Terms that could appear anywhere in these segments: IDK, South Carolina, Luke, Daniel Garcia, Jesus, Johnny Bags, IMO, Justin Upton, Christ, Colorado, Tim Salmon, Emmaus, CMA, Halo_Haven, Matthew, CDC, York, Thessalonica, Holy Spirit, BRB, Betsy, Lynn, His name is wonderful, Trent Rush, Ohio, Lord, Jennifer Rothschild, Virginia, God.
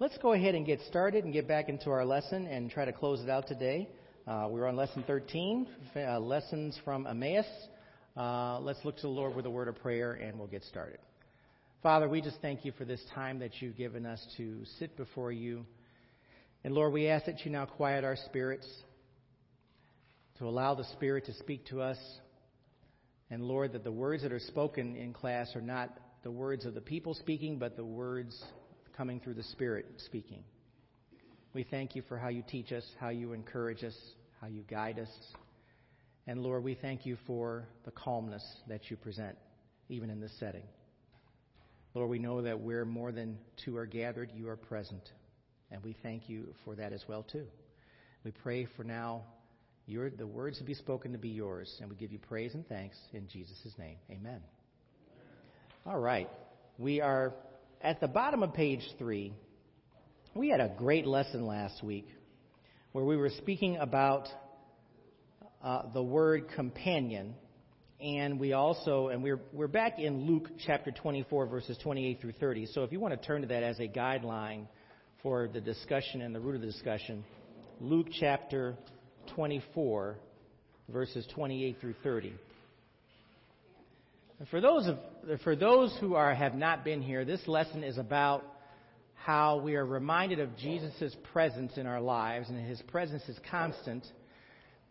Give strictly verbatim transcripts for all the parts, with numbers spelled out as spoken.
Let's go ahead and get started and get back into our lesson and try to close it out today. Uh, we're on lesson thirteen, uh, lessons from Emmaus. Uh, let's look to the Lord with a word of prayer and we'll get started. Father, we just thank you for this time that you've given us to sit before you. And Lord, we ask that you now quiet our spirits, to allow the Spirit to speak to us. And Lord, that the words that are spoken in class are not the words of the people speaking, but the words coming through the Spirit speaking. We thank you for how you teach us, how you encourage us, how you guide us. And Lord, we thank you for the calmness that you present, even in this setting. Lord, we know that where more than two are gathered, you are present. And we thank you for that as well, too. We pray for now your, the words to be spoken to be yours. And we give you praise and thanks in Jesus' name. Amen. All right. We are... At the bottom of page three, we had a great lesson last week where we were speaking about uh, the word companion, and we also, and we're we're back in Luke chapter twenty-four, verses twenty-eight through thirty. So if you want to turn to that as a guideline for the discussion and the root of the discussion, Luke chapter twenty-four, verses twenty-eight through thirty. For those of, for those who are have not been here, this lesson is about how we are reminded of Jesus' presence in our lives, and his presence is constant.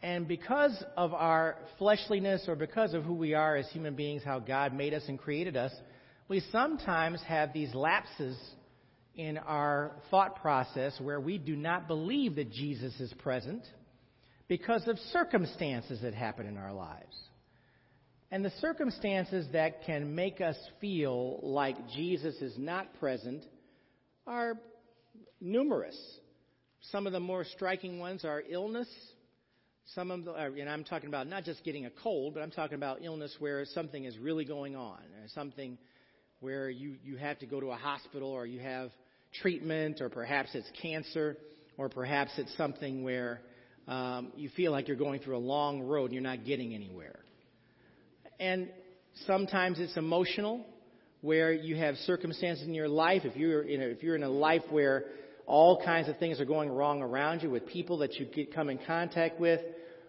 And because of our fleshliness, or because of who we are as human beings, how God made us and created us, we sometimes have these lapses in our thought process where we do not believe that Jesus is present because of circumstances that happen in our lives. And the circumstances that can make us feel like Jesus is not present are numerous. Some of the more striking ones are illness. Some of the, and I'm talking about not just getting a cold, but I'm talking about illness where something is really going on, or something where you, you have to go to a hospital, or you have treatment, or perhaps it's cancer, or perhaps it's something where um, you feel like you're going through a long road and you're not getting anywhere. And sometimes it's emotional, where you have circumstances in your life. If you're in a, if you're in a life where all kinds of things are going wrong around you, with people that you get, come in contact with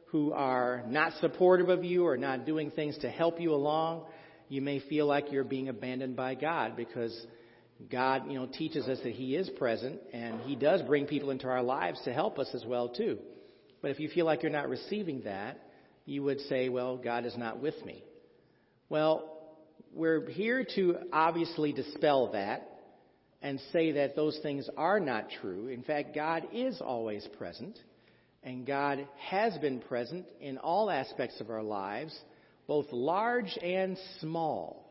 who are not supportive of you or not doing things to help you along, you may feel like you're being abandoned by God, because God, you know, teaches us that he is present and he does bring people into our lives to help us as well, too. But if you feel like you're not receiving that, you would say, well, God is not with me. Well, we're here to obviously dispel that and say that those things are not true. In fact, God is always present, and God has been present in all aspects of our lives, both large and small.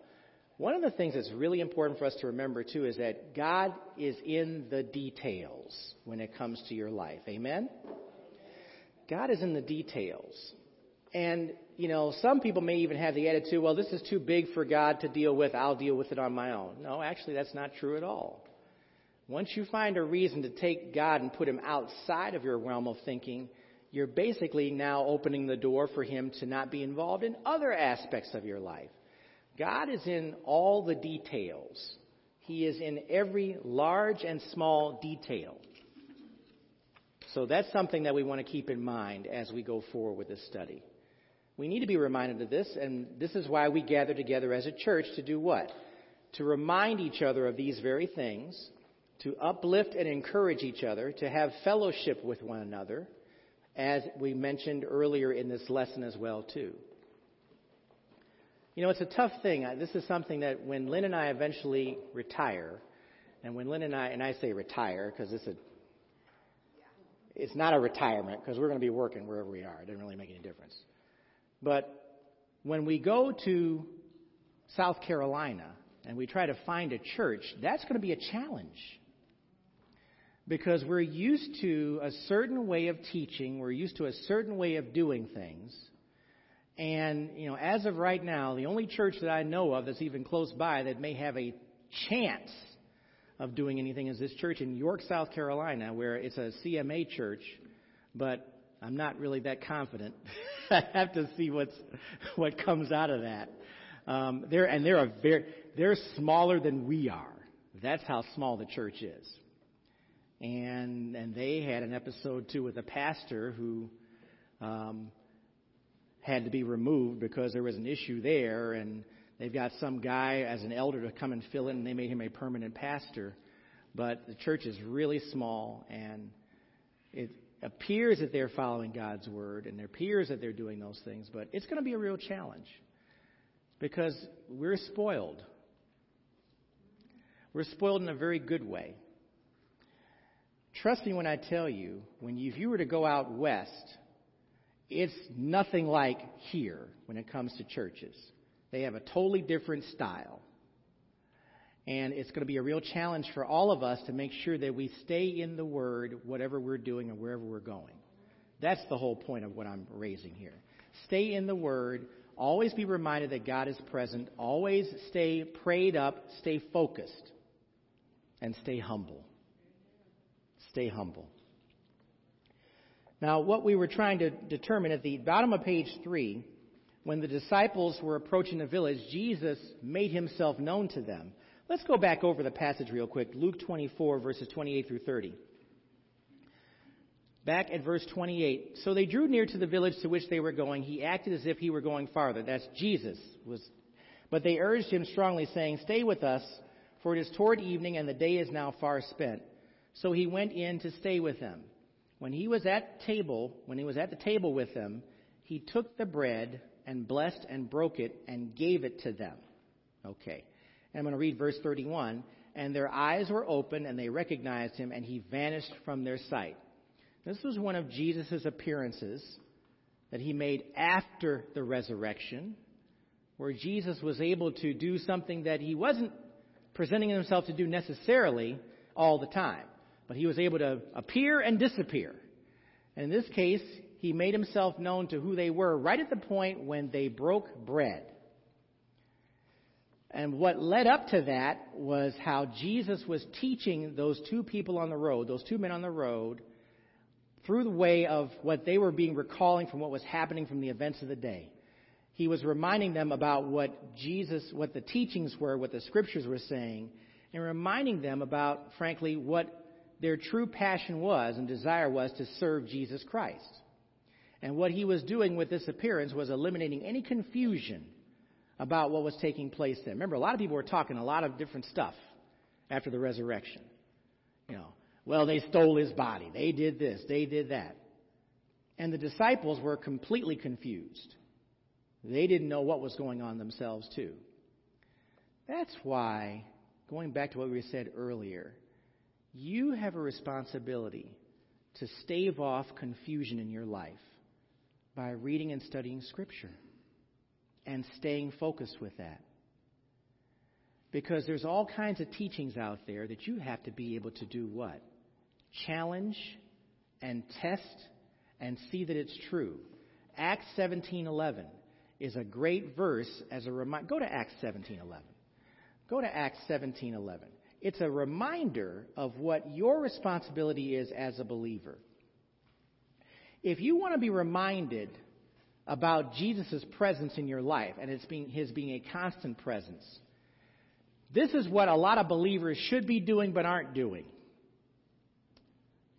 One of the things that's really important for us to remember, too, is that God is in the details when it comes to your life. Amen? God is in the details. And, you know, some people may even have the attitude, well, this is too big for God to deal with. I'll deal with it on my own. No, actually, that's not true at all. Once you find a reason to take God and put him outside of your realm of thinking, you're basically now opening the door for him to not be involved in other aspects of your life. God is in all the details. He is in every large and small detail. So that's something that we want to keep in mind as we go forward with this study. We need to be reminded of this, and this is why we gather together as a church to do what? To remind each other of these very things, to uplift and encourage each other, to have fellowship with one another, as we mentioned earlier in this lesson as well, too. You know, it's a tough thing. This is something that when Lynn and I eventually retire, and when Lynn and I, and I say retire because it's a, it's not a retirement because we're going to be working wherever we are. It doesn't really make any difference. But when we go to South Carolina and we try to find a church, that's going to be a challenge, because we're used to a certain way of teaching. We're used to a certain way of doing things. And, you know, as of right now, the only church that I know of that's even close by that may have a chance of doing anything is this church in York, South Carolina, where it's a C M A church, but I'm not really that confident. I have to see what's what comes out of that. Um, they're and they're a very they're smaller than we are. That's how small the church is. and and they had an episode too with a pastor who um, had to be removed because there was an issue there, and they've got some guy as an elder to come and fill in, and they made him a permanent pastor. But the church is really small, and it appears that they're following God's word, and it appears that they're doing those things, but it's going to be a real challenge because we're spoiled. We're spoiled in a very good way. Trust me when I tell you, when you, if you were to go out west, it's nothing like here when it comes to churches. They have a totally different style. And it's going to be a real challenge for all of us to make sure that we stay in the Word, whatever we're doing and wherever we're going. That's the whole point of what I'm raising here. Stay in the Word. Always be reminded that God is present. Always stay prayed up. Stay focused. And stay humble. Stay humble. Now, what we were trying to determine at the bottom of page three, when the disciples were approaching the village, Jesus made himself known to them. Let's go back over the passage real quick. Luke twenty-four, verses twenty-eight through thirty. Back at verse twenty-eight. So they drew near to the village to which they were going. He acted as if he were going farther. That's Jesus. was, But they urged him strongly, saying, "Stay with us, for it is toward evening, and the day is now far spent." So he went in to stay with them. When he was at table, when he was at the table with them, he took the bread and blessed and broke it and gave it to them. Okay. I'm going to read verse thirty-one. And their eyes were open, and they recognized him, and he vanished from their sight. This was one of Jesus' appearances that he made after the resurrection, where Jesus was able to do something that he wasn't presenting himself to do necessarily all the time. But he was able to appear and disappear. And in this case, he made himself known to who they were right at the point when they broke bread. And what led up to that was how Jesus was teaching those two people on the road, those two men on the road, through the way of what they were being recalling from what was happening from the events of the day. He was reminding them about what Jesus, what the teachings were, what the scriptures were saying, and reminding them about, frankly, what their true passion was and desire was to serve Jesus Christ. And what he was doing with this appearance was eliminating any confusion about what was taking place then. Remember, a lot of people were talking a lot of different stuff after the resurrection. You know, well, they stole his body. They did this. They did that. And the disciples were completely confused. They didn't know what was going on themselves, too. That's why, going back to what we said earlier, you have a responsibility to stave off confusion in your life by reading and studying Scripture. And staying focused with that. Because there's all kinds of teachings out there that you have to be able to do what? Challenge and test and see that it's true. Acts seventeen eleven is a great verse as a reminder. Go to Acts seventeen eleven. Go to Acts seventeen eleven. It's a reminder of what your responsibility is as a believer. If you want to be reminded about Jesus' presence in your life, and it's being his being a constant presence. This is what a lot of believers should be doing but aren't doing.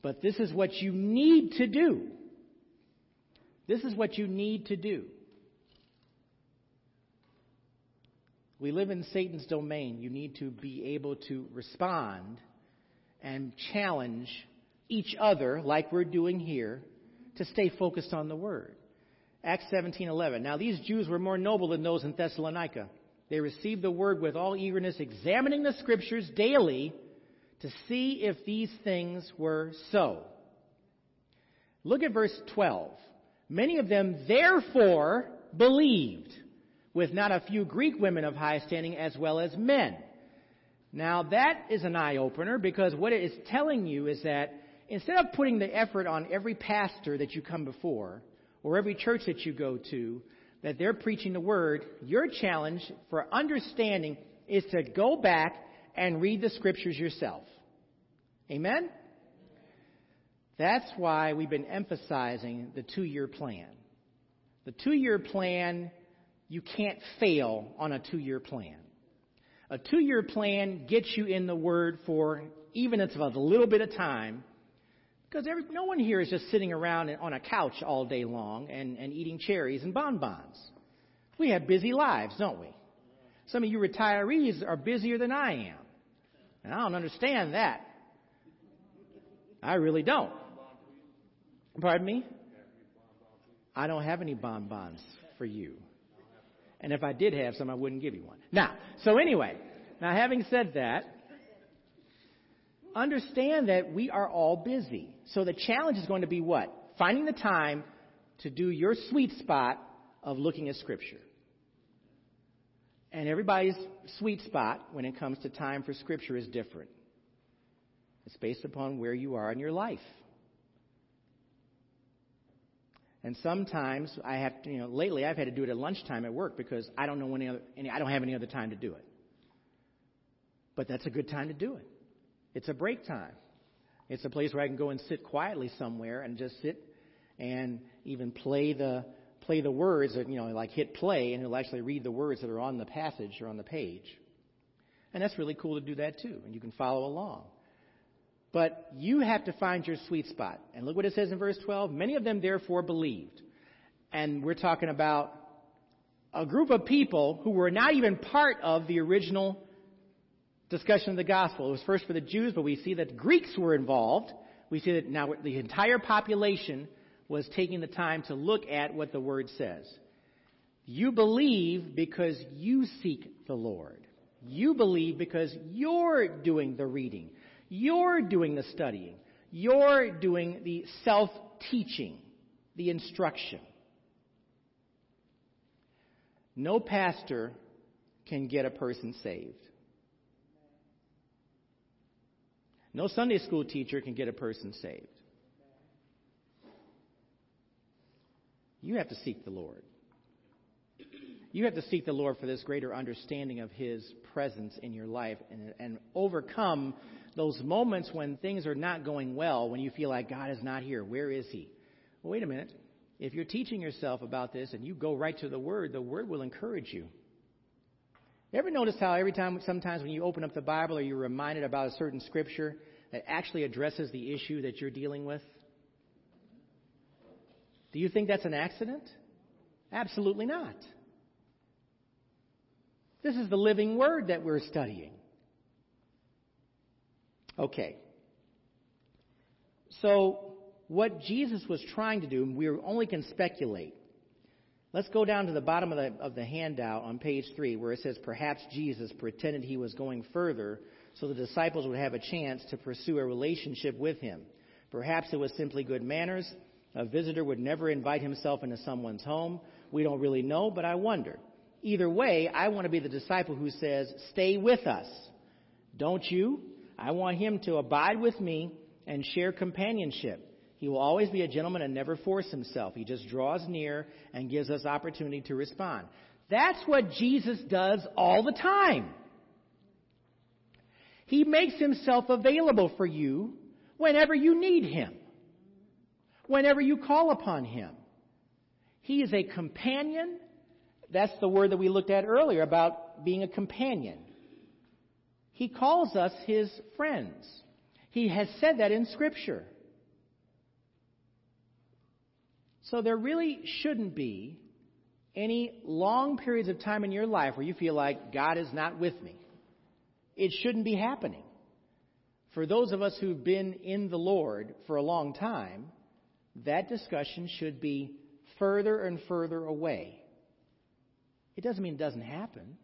But this is what you need to do. This is what you need to do. We live in Satan's domain. You need to be able to respond and challenge each other, like we're doing here, to stay focused on the Word. Acts seventeen eleven. Now these Jews were more noble than those in Thessalonica. They received the word with all eagerness, examining the scriptures daily to see if these things were so. Look at verse twelve. Many of them therefore believed, with not a few Greek women of high standing as well as men. Now that is an eye-opener, because what it is telling you is that instead of putting the effort on every pastor that you come before, or every church that you go to, that they're preaching the Word, your challenge for understanding is to go back and read the Scriptures yourself. Amen? That's why we've been emphasizing the two-year plan. The two-year plan, you can't fail on a two-year plan. A two-year plan gets you in the Word for even if it's about a little bit of time, because every, no one here is just sitting around on a couch all day long and, and eating cherries and bonbons. We have busy lives, don't we? Some of you retirees are busier than I am. And I don't understand that. I really don't. Pardon me? I don't have any bonbons for you. And if I did have some, I wouldn't give you one. Now, so anyway, now having said that, understand that we are all busy. So the challenge is going to be what? Finding the time to do your sweet spot of looking at Scripture. And everybody's sweet spot when it comes to time for Scripture is different. It's based upon where you are in your life. And sometimes I have to, you know, lately I've had to do it at lunchtime at work because I don't know any other, any, I don't have any other time to do it. But that's a good time to do it. It's a break time. It's a place where I can go and sit quietly somewhere and just sit and even play the play the words, or, you know, like hit play, and it'll actually read the words that are on the passage or on the page. And that's really cool to do that too, and you can follow along. But you have to find your sweet spot. And look what it says in verse twelve. Many of them therefore believed. And we're talking about a group of people who were not even part of the original discussion of the gospel. It was first for the Jews, but we see that Greeks were involved. We see that now the entire population was taking the time to look at what the word says. You believe because you seek the Lord. You believe because you're doing the reading. You're doing the studying. You're doing the self-teaching, the instruction. No pastor can get a person saved. No Sunday school teacher can get a person saved. You have to seek the Lord. You have to seek the Lord for this greater understanding of His presence in your life and, and overcome those moments when things are not going well, when you feel like God is not here. Where is He? Well, wait a minute. If you're teaching yourself about this and you go right to the Word, the Word will encourage you. You ever notice how every time, sometimes when you open up the Bible or you're reminded about a certain scripture that actually addresses the issue that you're dealing with? Do you think that's an accident? Absolutely not. This is the living Word that we're studying. Okay. So what Jesus was trying to do, and we only can speculate. Let's go down to the bottom of the, of the handout on page three, where it says, perhaps Jesus pretended He was going further so the disciples would have a chance to pursue a relationship with Him. Perhaps it was simply good manners. A visitor would never invite himself into someone's home. We don't really know, but I wonder. Either way, I want to be the disciple who says, stay with us. Don't you? I want Him to abide with me and share companionship. He will always be a gentleman and never force Himself. He just draws near and gives us opportunity to respond. That's what Jesus does all the time. He makes Himself available for you whenever you need Him, whenever you call upon Him. He is a companion. That's the word that we looked at earlier about being a companion. He calls us His friends. He has said that in Scripture. So there really shouldn't be any long periods of time in your life where you feel like God is not with me. It shouldn't be happening. For those of us who've been in the Lord for a long time, that discussion should be further and further away. It doesn't mean it doesn't happen.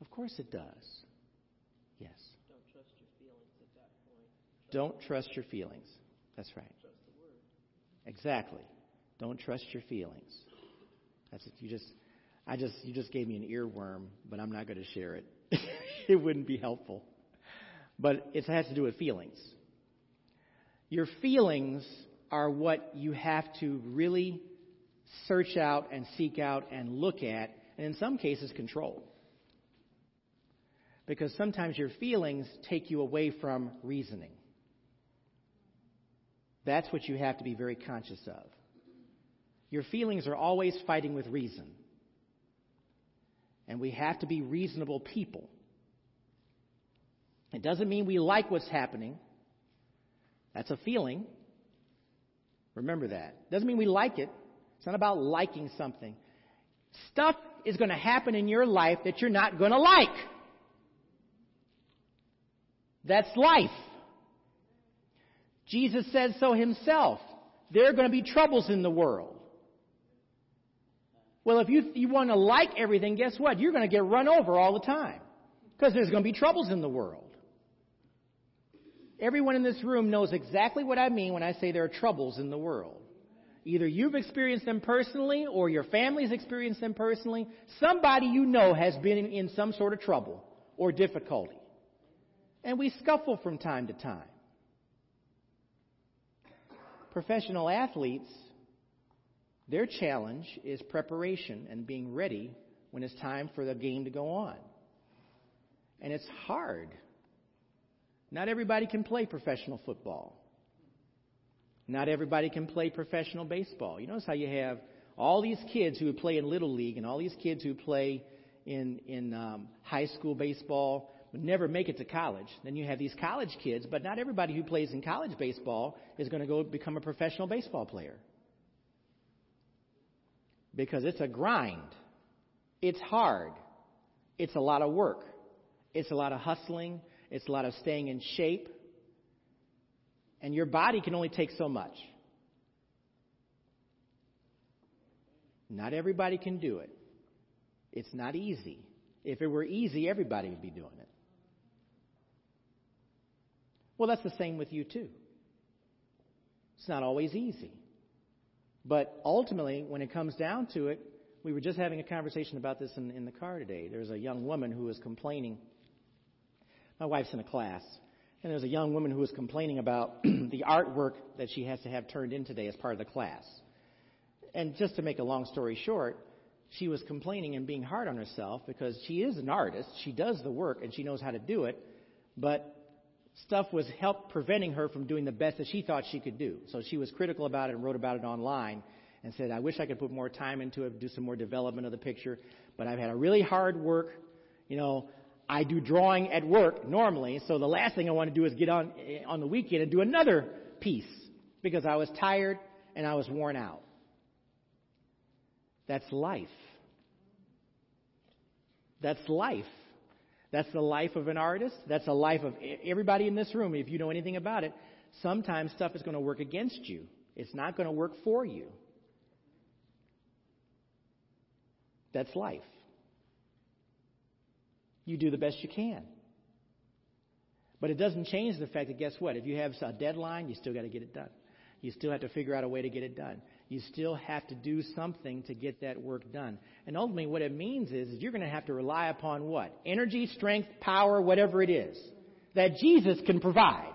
Of course it does. Yes. Don't trust your feelings at that point. Trust Don't trust your feelings. That's right. Trust the Word. Exactly. Don't trust your feelings. That's it. You just, I just, you just gave me an earworm, but I'm not going to share it. It wouldn't be helpful. But it has to do with feelings. Your feelings are what you have to really search out and seek out and look at, and in some cases control. Because sometimes your feelings take you away from reasoning. That's what you have to be very conscious of. Your feelings are always fighting with reason. And we have to be reasonable people. It doesn't mean we like what's happening. That's a feeling. Remember that. Doesn't mean we like it. It's not about liking something. Stuff is going to happen in your life that you're not going to like. That's life. Jesus says so himself. There are going to be troubles in the world. Well, if you, you want to like everything, guess what? You're going to get run over all the time because there's going to be troubles in the world. Everyone in this room knows exactly what I mean when I say there are troubles in the world. Either you've experienced them personally or your family's experienced them personally. Somebody you know has been in some sort of trouble or difficulty. And we scuffle from time to time. Professional athletes, their challenge is preparation and being ready when it's time for the game to go on. And it's hard. Not everybody can play professional football. Not everybody can play professional baseball. You notice how you have all these kids who play in Little League and all these kids who play in, in um, high school baseball but never make it to college. Then you have these college kids, but not everybody who plays in college baseball is going to go become a professional baseball player. Because it's a grind. It's hard. It's a lot of work. It's a lot of hustling. It's a lot of staying in shape. And your body can only take so much. Not everybody can do it. It's not easy. If it were easy, everybody would be doing it. Well, that's the same with you too. It's not always easy. But ultimately, when it comes down to it, we were just having a conversation about this in, in the car today. There was a young woman who was complaining. My wife's in a class. And there's a young woman who was complaining about the artwork that she has to have turned in today as part of the class. And just to make a long story short, she was complaining and being hard on herself because she is an artist. She does the work and she knows how to do it. But stuff was help preventing her from doing the best that she thought she could do. So she was critical about it and wrote about it online and said, I wish I could put more time into it, do some more development of the picture. But I've had a really hard work, you know, I do drawing at work normally, so the last thing I want to do is get on on the weekend and do another piece because I was tired and I was worn out. That's life. That's life. That's the life of an artist. That's the life of everybody in this room. If you know anything about it, sometimes stuff is going to work against you. It's not going to work for you. That's life. You do the best you can. But it doesn't change the fact that, guess what? If you have a deadline, you still got to get it done. You still have to figure out a way to get it done. You still have to do something to get that work done. And ultimately what it means is, is you're going to have to rely upon what? Energy, strength, power, whatever it is that Jesus can provide.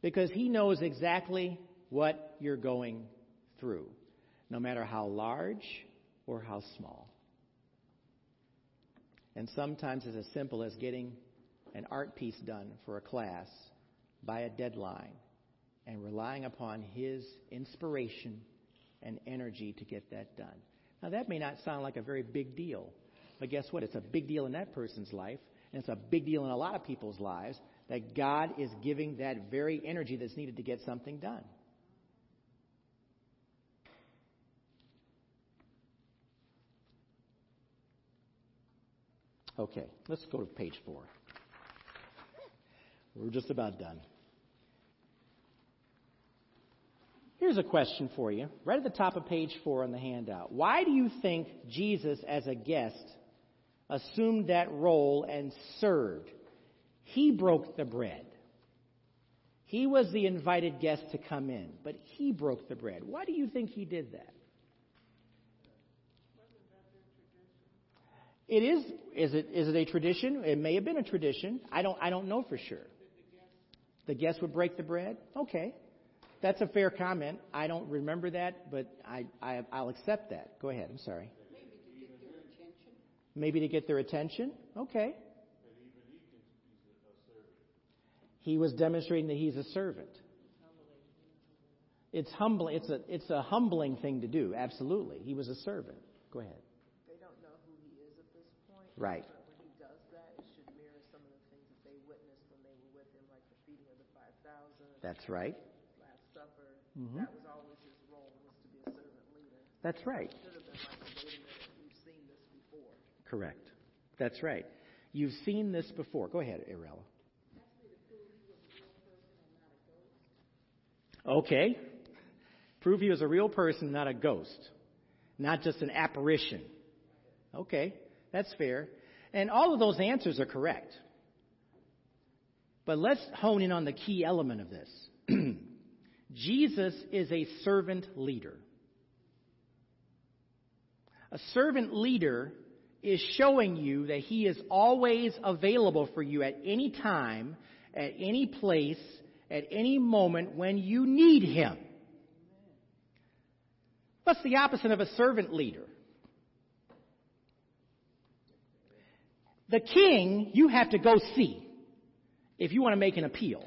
Because he knows exactly what you're going through, no matter how large or how small. And sometimes it's as simple as getting an art piece done for a class by a deadline and relying upon his inspiration and energy to get that done. Now, that may not sound like a very big deal, but guess what? It's a big deal in that person's life, and it's a big deal in a lot of people's lives that God is giving that very energy that's needed to get something done. Okay, let's go to page four. We're just about done. Here's a question for you, right at the top of page four on the handout. Why do you think Jesus, as a guest, assumed that role and served? He broke the bread. He was the invited guest to come in, but he broke the bread. Why do you think he did that? It is. Is it? Is it a tradition? It may have been a tradition. I don't. I don't know for sure. The guest would break the bread. Okay, that's a fair comment. I don't remember that, but I, I I'll accept that. Go ahead. I'm sorry. Maybe to get their attention. Maybe to get their attention. Okay. He was demonstrating that he's a servant. It's humbling. It's a. It's a humbling thing to do. Absolutely. He was a servant. Go ahead. Right. But when he does that, it should feeding of the five thousand. That's right. Last Supper. Mm-hmm. That was always his role, was to be a servant leader. That's right. It should have been like, wait a minute, we've seen this before. Correct. That's right. You've seen this before. Go ahead, Irella. Okay. Prove he was a real person, not a ghost. Not just an apparition. Okay. That's fair. And all of those answers are correct. But let's hone in on the key element of this. Jesus is a servant leader. A servant leader is showing you that he is always available for you at any time, at any place, at any moment when you need him. What's the opposite of a servant leader? The king, you have to go see if you want to make an appeal.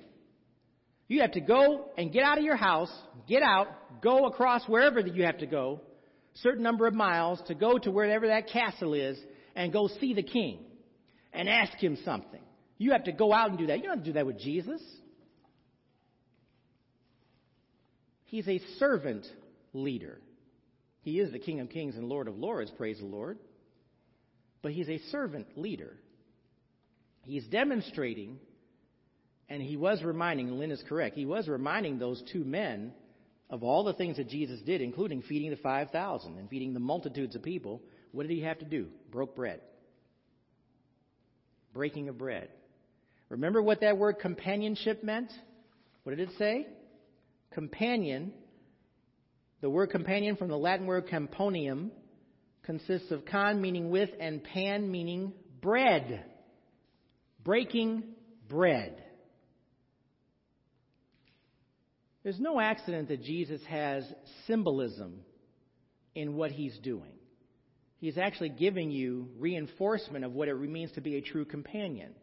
You have to go and get out of your house, get out, go across wherever you have to go, certain number of miles, to go to wherever that castle is, and go see the king and ask him something. You have to go out and do that. You don't have to do that with Jesus. He's a servant leader. He is the King of Kings and Lord of Lords, praise the Lord. But he's a servant leader. He's demonstrating, and he was reminding, Lynn is correct, he was reminding those two men of all the things that Jesus did, including feeding the five thousand and feeding the multitudes of people. What did he have to do? Broke bread. Breaking of bread. Remember what that word companionship meant? What did it say? Companion. The word companion from the Latin word componium consists of con meaning with and pan meaning bread. Breaking bread. There's no accident that Jesus has symbolism in what he's doing. He's actually giving you reinforcement of what it means to be a true companion,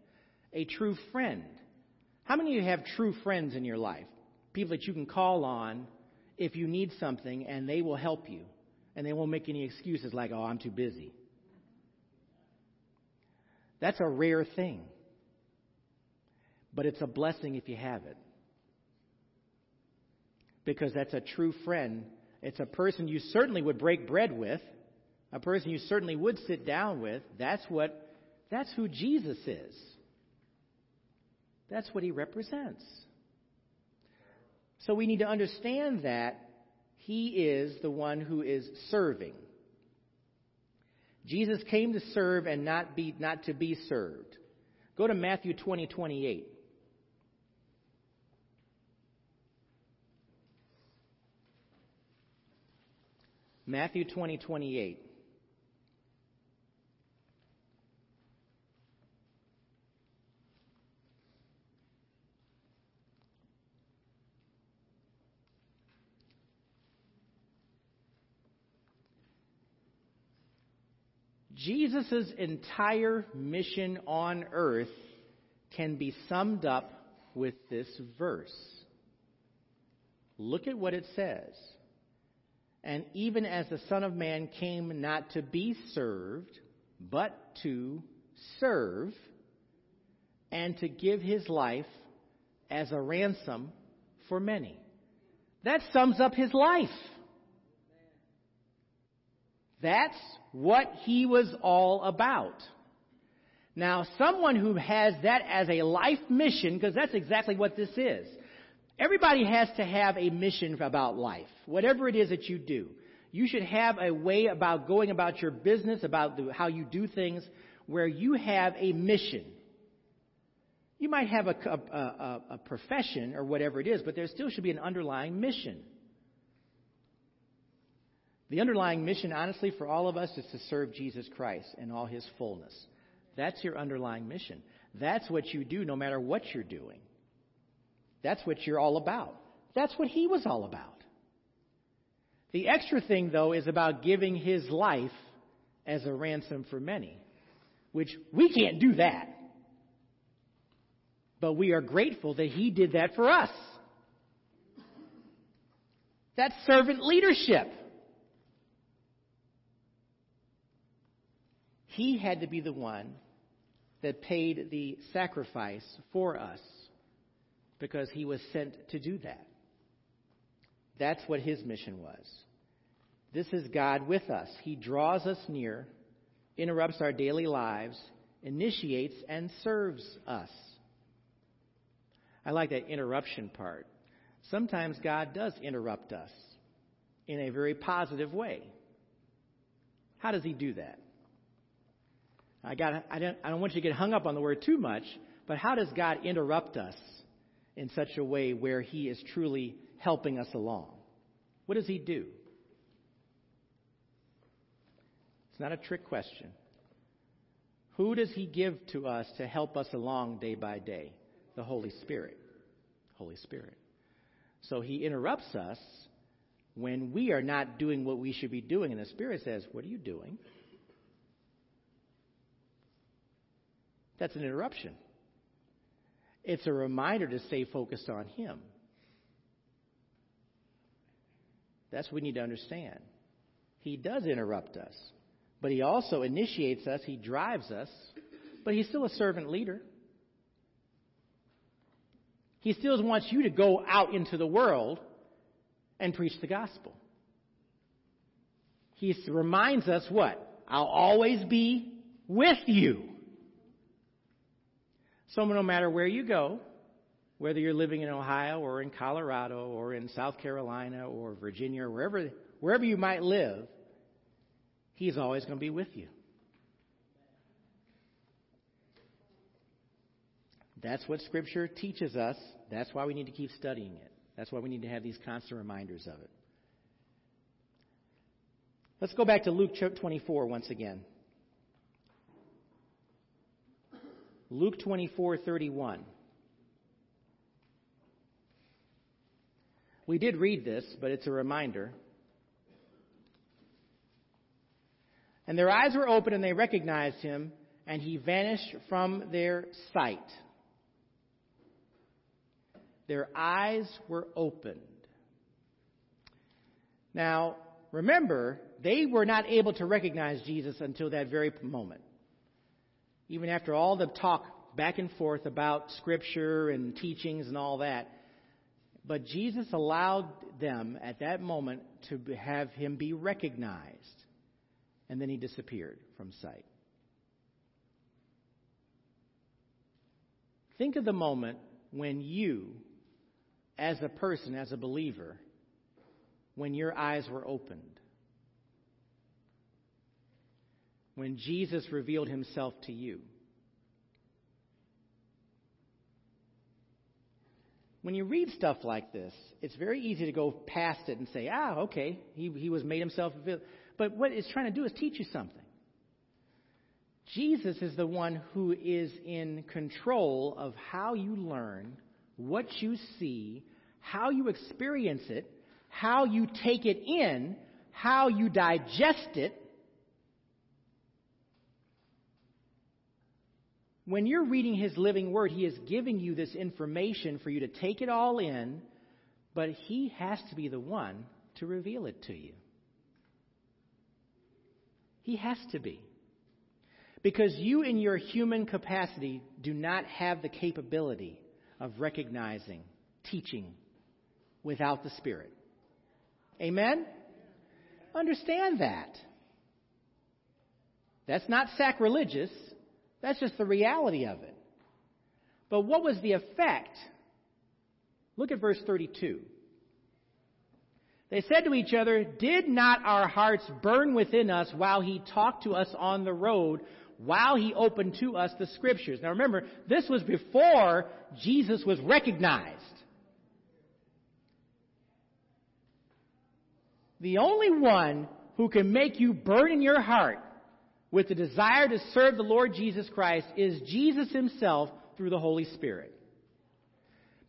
a true friend. How many of you have true friends in your life? People that you can call on if you need something, and they will help you, and they won't make any excuses like, oh, I'm too busy. That's a rare thing, but it's a blessing if you have it. Because that's a true friend. It's a person you certainly would break bread with. A person you certainly would sit down with. That's what, that's who Jesus is. That's what he represents. So we need to understand that he is the one who is serving. Jesus came to serve and not be not to be served. Go to Matthew twenty, twenty-eight. Matthew twenty, twenty-eight. Jesus' entire mission on earth can be summed up with this verse. Look at what it says. And even as the Son of Man came not to be served, but to serve, and to give his life as a ransom for many. That sums up his life. That's what he was all about. Now, someone who has that as a life mission, because that's exactly what this is. Everybody has to have a mission about life, whatever it is that you do. You should have a way about going about your business, about the, how you do things, where you have a mission. You might have a, a, a, a profession or whatever it is, but there still should be an underlying mission. The underlying mission, honestly, for all of us is to serve Jesus Christ in all his fullness. That's your underlying mission. That's what you do no matter what you're doing. That's what you're all about. That's what he was all about. The extra thing, though, is about giving his life as a ransom for many, which we can't do that. But we are grateful that he did that for us. That's servant leadership. He had to be the one that paid the sacrifice for us. because he was sent to do that. That's what his mission was. This is God with us. He draws us near, interrupts our daily lives, initiates and serves us. I like that interruption part. Sometimes God does interrupt us in a very positive way. How does he do that? I got, I don't, I don't want you to get hung up on the word too much, but how does God interrupt us in such a way where he is truly helping us along? What does he do? It's not a trick question. Who does he give to us to help us along day by day? The Holy Spirit. Holy Spirit. So he interrupts us when we are not doing what we should be doing. And the Spirit says, what are you doing? That's an interruption. It's a reminder to stay focused on him. That's what we need to understand. He does interrupt us, but he also initiates us. He drives us, but he's still a servant leader. He still wants you to go out into the world and preach the gospel. He reminds us what? I'll always be with you. So no matter where you go, whether you're living in Ohio or in Colorado or in South Carolina or Virginia or wherever, wherever you might live, he's always going to be with you. That's what Scripture teaches us. That's why we need to keep studying it. That's why we need to have these constant reminders of it. Let's go back to Luke twenty-four once again. Luke twenty-four thirty-one. We did read this, but it's a reminder. And their eyes were open, and they recognized him, and he vanished from their sight. Their eyes were opened. Now, remember, they were not able to recognize Jesus until that very moment. Even after all the talk back and forth about Scripture and teachings and all that. But Jesus allowed them at that moment to have him be recognized. And then he disappeared from sight. Think of the moment when you, as a person, as a believer, when your eyes were opened, when Jesus revealed himself to you, when you read stuff like this, it's very easy to go past it and say, ah, okay, he, he was made himself available. But what it's trying to do is teach you something. Jesus is the one who is in control of how you learn, what you see, how you experience it, how you take it in, how you digest it. When you're reading his living word, he is giving you this information for you to take it all in, but he has to be the one to reveal it to you. He has to be. Because you in your human capacity do not have the capability of recognizing, teaching without the Spirit. Amen? Understand that. That's not sacrilegious. That's just the reality of it. But what was the effect? Look at verse thirty-two. They said to each other, did not our hearts burn within us while he talked to us on the road, while he opened to us the Scriptures? Now remember, this was before Jesus was recognized. The only one who can make you burn in your heart with the desire to serve the Lord Jesus Christ is Jesus himself through the Holy Spirit.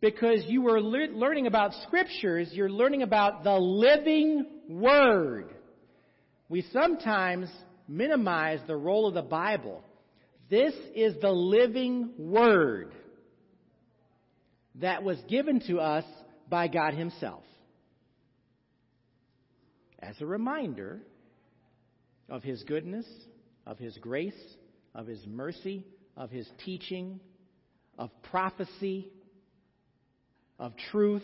Because you were le- learning about Scriptures, you're learning about the living Word. We sometimes minimize the role of the Bible. This is the living Word that was given to us by God himself. As a reminder of his goodness, of his grace, of his mercy, of his teaching, of prophecy, of truth.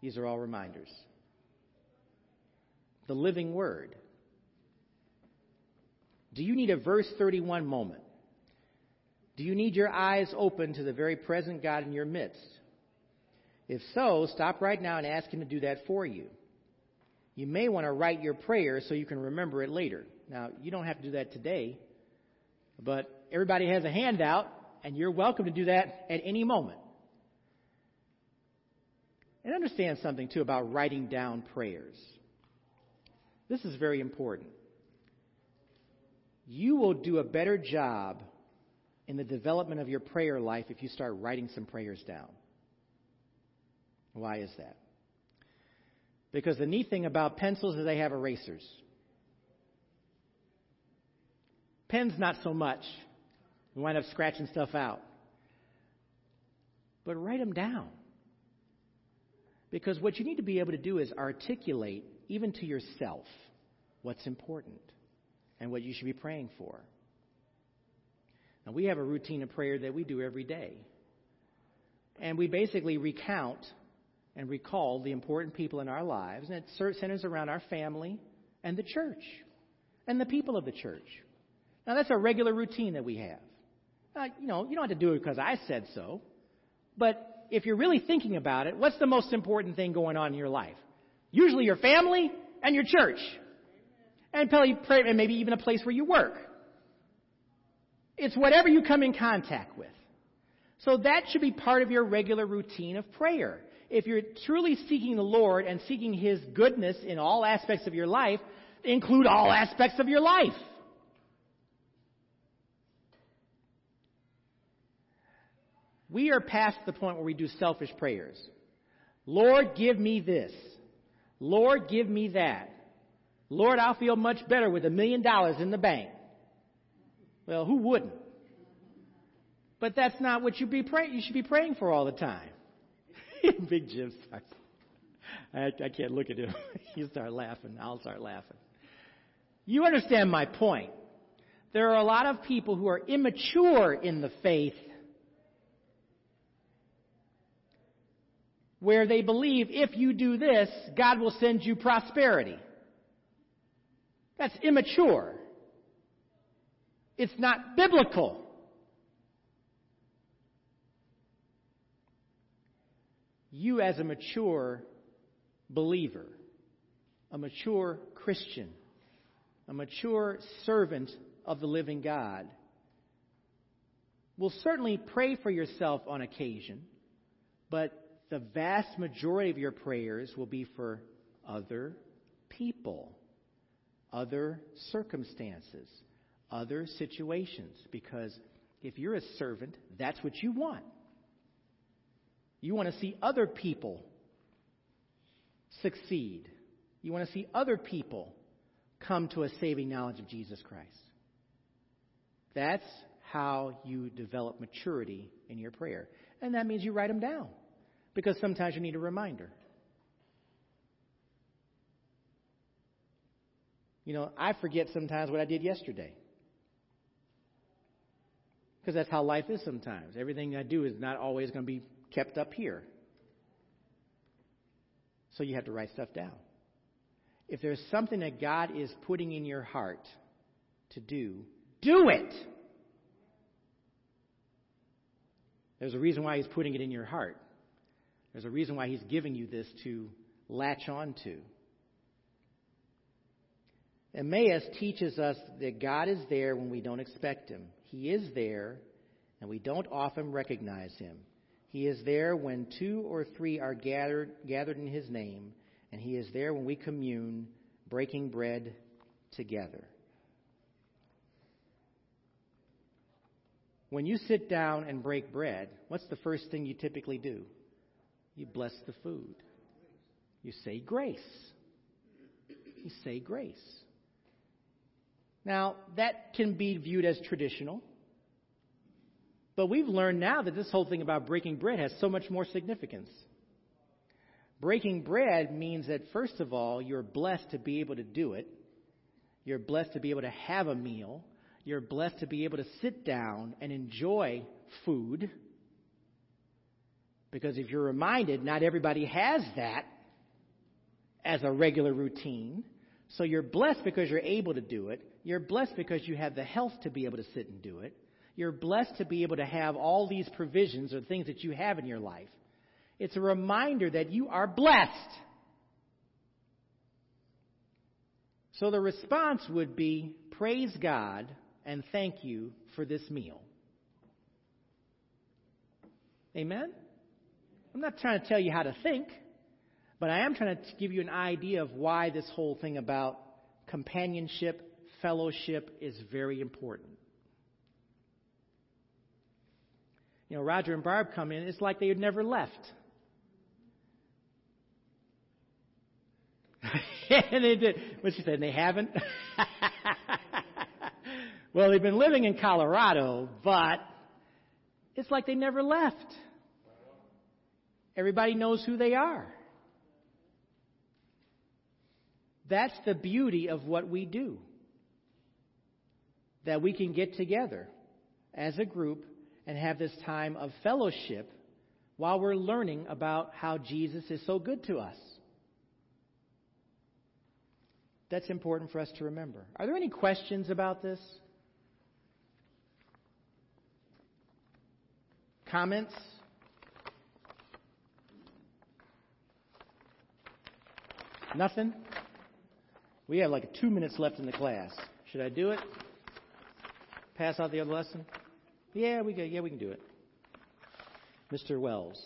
These are all reminders. The living word. Do you need a verse thirty-one moment? Do you need your eyes open to the very present God in your midst? If so, stop right now and ask Him to do that for you. You may want to write your prayer so you can remember it later. Now, you don't have to do that today, but everybody has a handout, and you're welcome to do that at any moment. And understand something, too, about writing down prayers. This is very important. You will do a better job in the development of your prayer life if you start writing some prayers down. Why is that? Because the neat thing about pencils is they have erasers. Pens, not so much. We wind up scratching stuff out. But write them down. Because what you need to be able to do is articulate, even to yourself, what's important and what you should be praying for. Now, we have a routine of prayer that we do every day. And we basically recount and recall the important people in our lives, and it centers around our family and the church and the people of the church. Now, that's a regular routine that we have. Now, you know, you don't have to do it because I said so, but if you're really thinking about it, what's the most important thing going on in your life? Usually your family and your church, and probably pray, and maybe even a place where you work. It's whatever you come in contact with. So that should be part of your regular routine of prayer. If you're truly seeking the Lord and seeking His goodness in all aspects of your life, include all aspects of your life. We are past the point where we do selfish prayers. Lord, give me this. Lord, give me that. Lord, I'll feel much better with a million dollars in the bank. Well, who wouldn't? But that's not what you be pray- you should be praying for all the time. Big Jim starts. I, I can't look at him. You start laughing. I'll start laughing. You understand my point. There are a lot of people who are immature in the faith where they believe if you do this, God will send you prosperity. That's immature. It's not biblical. You as a mature believer, a mature Christian, a mature servant of the living God, will certainly pray for yourself on occasion, but the vast majority of your prayers will be for other people, other circumstances, other situations, because if you're a servant, that's what you want. You want to see other people succeed. You want to see other people come to a saving knowledge of Jesus Christ. That's how you develop maturity in your prayer. And that means you write them down, because sometimes you need a reminder. You know, I forget sometimes what I did yesterday, because that's how life is sometimes. Everything I do is not always going to be kept up here. So you have to write stuff down. If there's something that God is putting in your heart to do, do it. There's a reason why He's putting it in your heart. There's a reason why He's giving you this to latch on to. Emmaus teaches us that God is there when we don't expect Him. He is there, and we don't often recognize Him. He is there when two or three are gathered gathered in His name, and He is there when we commune, breaking bread together. When you sit down and break bread, what's the first thing you typically do? You bless the food. You say grace. You say grace. Now, that can be viewed as traditional, but we've learned now that this whole thing about breaking bread has so much more significance. Breaking bread means that, first of all, you're blessed to be able to do it. You're blessed to be able to have a meal. You're blessed to be able to sit down and enjoy food. Because if you're reminded, not everybody has that as a regular routine. So you're blessed because you're able to do it. You're blessed because you have the health to be able to sit and do it. You're blessed to be able to have all these provisions or things that you have in your life. It's a reminder that you are blessed. So the response would be, praise God and thank you for this meal. Amen? I'm not trying to tell you how to think, but I am trying to give you an idea of why this whole thing about companionship, fellowship is very important. You know, Roger and Barb come in, it's like they had never left. And they did. What she said, they haven't? Well, they've been living in Colorado, but it's like they never left. Everybody knows who they are. That's the beauty of what we do. That we can get together as a group and have this time of fellowship while we're learning about how Jesus is so good to us. That's important for us to remember. Are there any questions about this? Comments? Nothing? We have like two minutes left in the class. Should I do it? Pass out the other lesson? Yeah, we go. Yeah, we can do it. Mister Wells.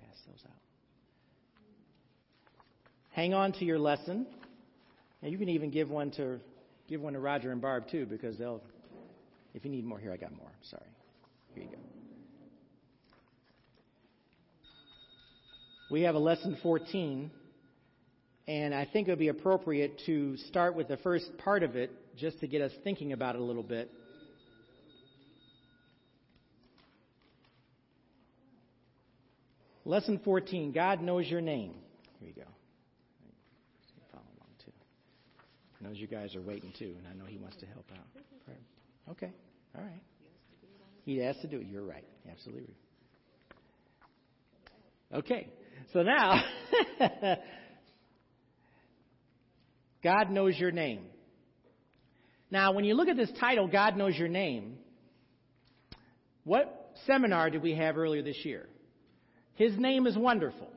Pass those out. Hang on to your lesson. And you can even give one to give one to Roger and Barb too, because they'll if you need more here, I got more. Sorry. Here you go. We have a lesson fourteen. And I think it would be appropriate to start with the first part of it just to get us thinking about it a little bit. Lesson fourteen, God knows your name. Here you go. Follow along too. He knows you guys are waiting too, and I know he wants to help out. Okay, all right. He has to do it. You're right. Absolutely. Okay, so now... God knows your name. Now, when you look at this title, God knows your name, what seminar did we have earlier this year? His name is wonderful.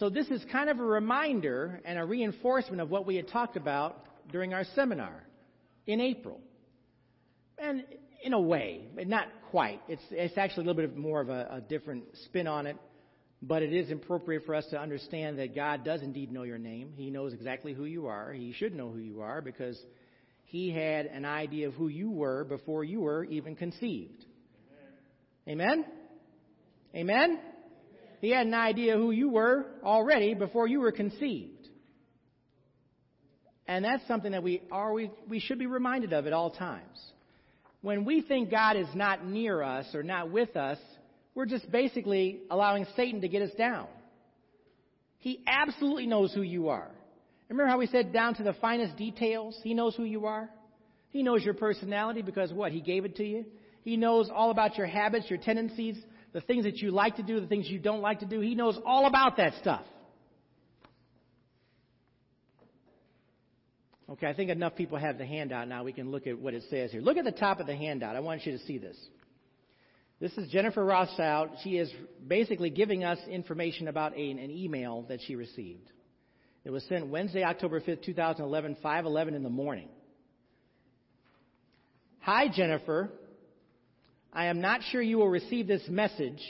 So this is kind of a reminder and a reinforcement of what we had talked about during our seminar in April. And in a way, but not quite. It's, it's actually a little bit of more of a, a different spin on it. But it is appropriate for us to understand that God does indeed know your name. He knows exactly who you are. He should know who you are because he had an idea of who you were before you were even conceived. Amen? Amen? Amen? Amen. He had an idea who you were already before you were conceived. And that's something that we always we should be reminded of at all times. When we think God is not near us or not with us, we're just basically allowing Satan to get us down. He absolutely knows who you are. Remember how we said down to the finest details, he knows who you are? He knows your personality because what? He gave it to you. He knows all about your habits, your tendencies, the things that you like to do, the things you don't like to do. He knows all about that stuff. Okay, I think enough people have the handout now. We can look at what it says here. Look at the top of the handout. I want you to see this. This is Jennifer Rothschild. She is basically giving us information about a, an email that she received. It was sent Wednesday, October fifth, two thousand eleven, five eleven in the morning. Hi, Jennifer. I am not sure you will receive this message,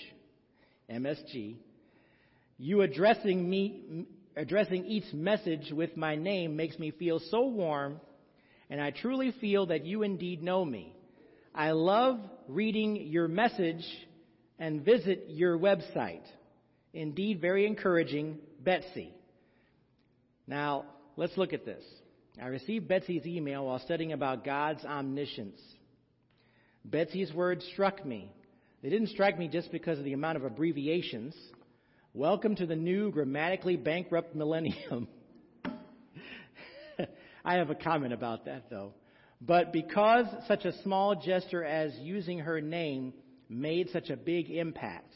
M S G. You addressing me, addressing each message with my name makes me feel so warm, and I truly feel that you indeed know me. I love reading your message and visit your website. Indeed, very encouraging, Betsy. Now, let's look at this. I received Betsy's email while studying about God's omniscience. Betsy's words struck me. They didn't strike me just because of the amount of abbreviations. Welcome to the new grammatically bankrupt millennium. I have a comment about that, though. But because such a small gesture as using her name made such a big impact,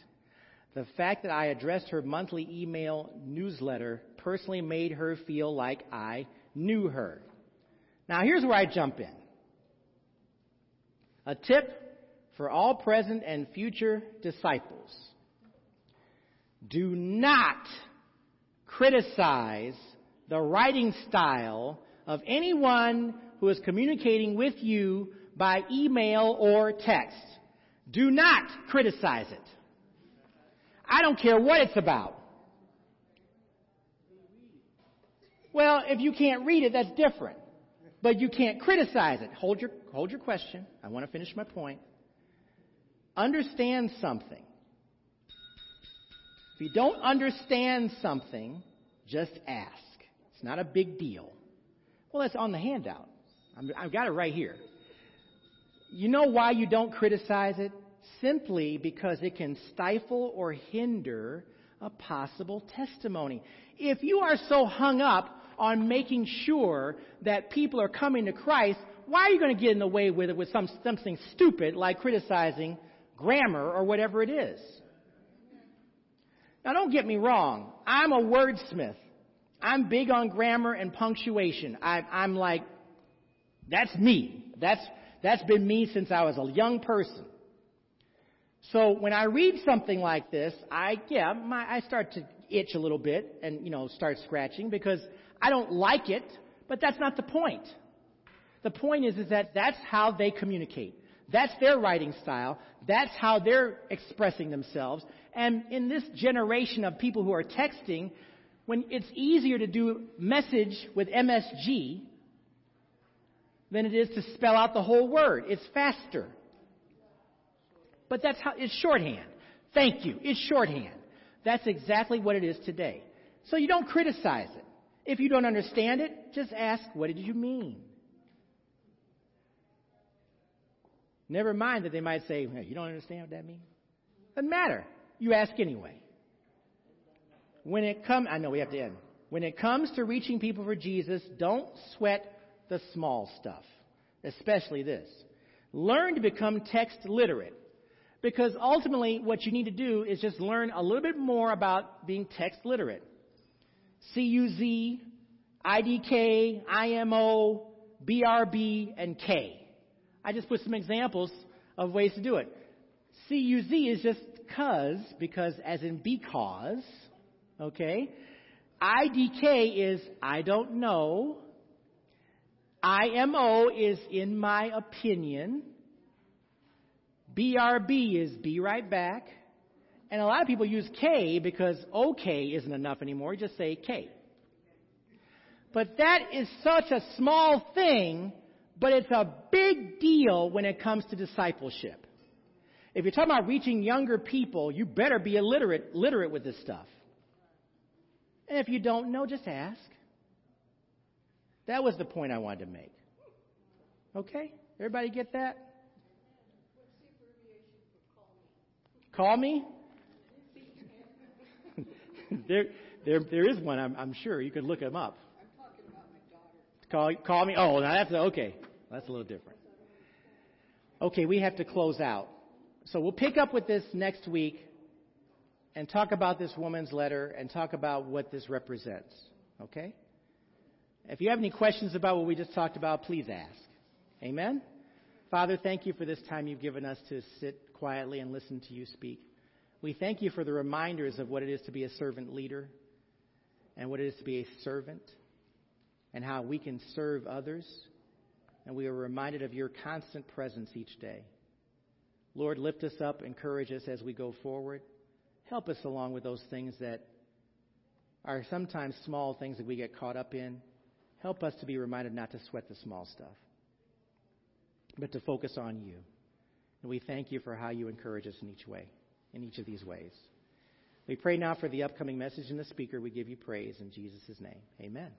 the fact that I addressed her monthly email newsletter personally made her feel like I knew her. Now, here's where I jump in. A tip for all present and future disciples. Do not criticize the writing style of anyone who is communicating with you by email or text. Do not criticize it. I don't care what it's about. Well, if you can't read it, that's different. But you can't criticize it. Hold your, hold your question. I want to finish my point. Understand something. If you don't understand something, just ask. It's not a big deal. Well, that's on the handout. I'm, I've got it right here. You know why you don't criticize it? Simply because it can stifle or hinder a possible testimony. If you are so hung up on making sure that people are coming to Christ, why are you going to get in the way with it with some, something stupid like criticizing grammar or whatever it is? Now, don't get me wrong. I'm a wordsmith. I'm big on grammar and punctuation. I, I'm like, that's me. That's, that's been me since I was a young person. So when I read something like this, I, yeah, my, I start to itch a little bit and, you know, start scratching because I don't like it, but that's not the point. The point is, is that that's how they communicate. That's their writing style. That's how they're expressing themselves. And in this generation of people who are texting, when it's easier to do message with M S G than it is to spell out the whole word. It's faster. But that's how, it's shorthand. Thank you. It's shorthand. That's exactly what it is today. So you don't criticize it. If you don't understand it, just ask, what did you mean? Never mind that they might say, hey, you don't understand what that means? Doesn't matter. You ask anyway. When it comes, I know we have to end. When it comes to reaching people for Jesus, don't sweat the small stuff, especially this. Learn to become text literate, because ultimately what you need to do is just learn a little bit more about being text literate. C U Z, I D K, I M O, B R B, and K. I just put some examples of ways to do it. C U Z is just cuz, because as in because, okay? I D K is I don't know. I M O is in my opinion. B R B is be right back. And a lot of people use K because okay isn't enough anymore. You just say K. But that is such a small thing, but it's a big deal when it comes to discipleship. If you're talking about reaching younger people, you better be illiterate, literate with this stuff. And if you don't know, just ask. That was the point I wanted to make. Okay? Everybody get that? What's the abbreviation for call me? Call me? there, there, there is one, I'm, I'm sure. You could look them up. I'm talking about my daughter. Call, call me? Oh, now that's okay. That's a little different. Okay, we have to close out. So we'll pick up with this next week and talk about this woman's letter and talk about what this represents, okay? If you have any questions about what we just talked about, please ask. Amen? Father, thank you for this time you've given us to sit quietly and listen to you speak. We thank you for the reminders of what it is to be a servant leader and what it is to be a servant and how we can serve others. And we are reminded of your constant presence each day. Lord, lift us up, encourage us as we go forward. Help us along with those things that are sometimes small things that we get caught up in. Help us to be reminded not to sweat the small stuff, but to focus on you. And we thank you for how you encourage us in each way, in each of these ways. We pray now for the upcoming message and the speaker. We give you praise in Jesus' name. Amen.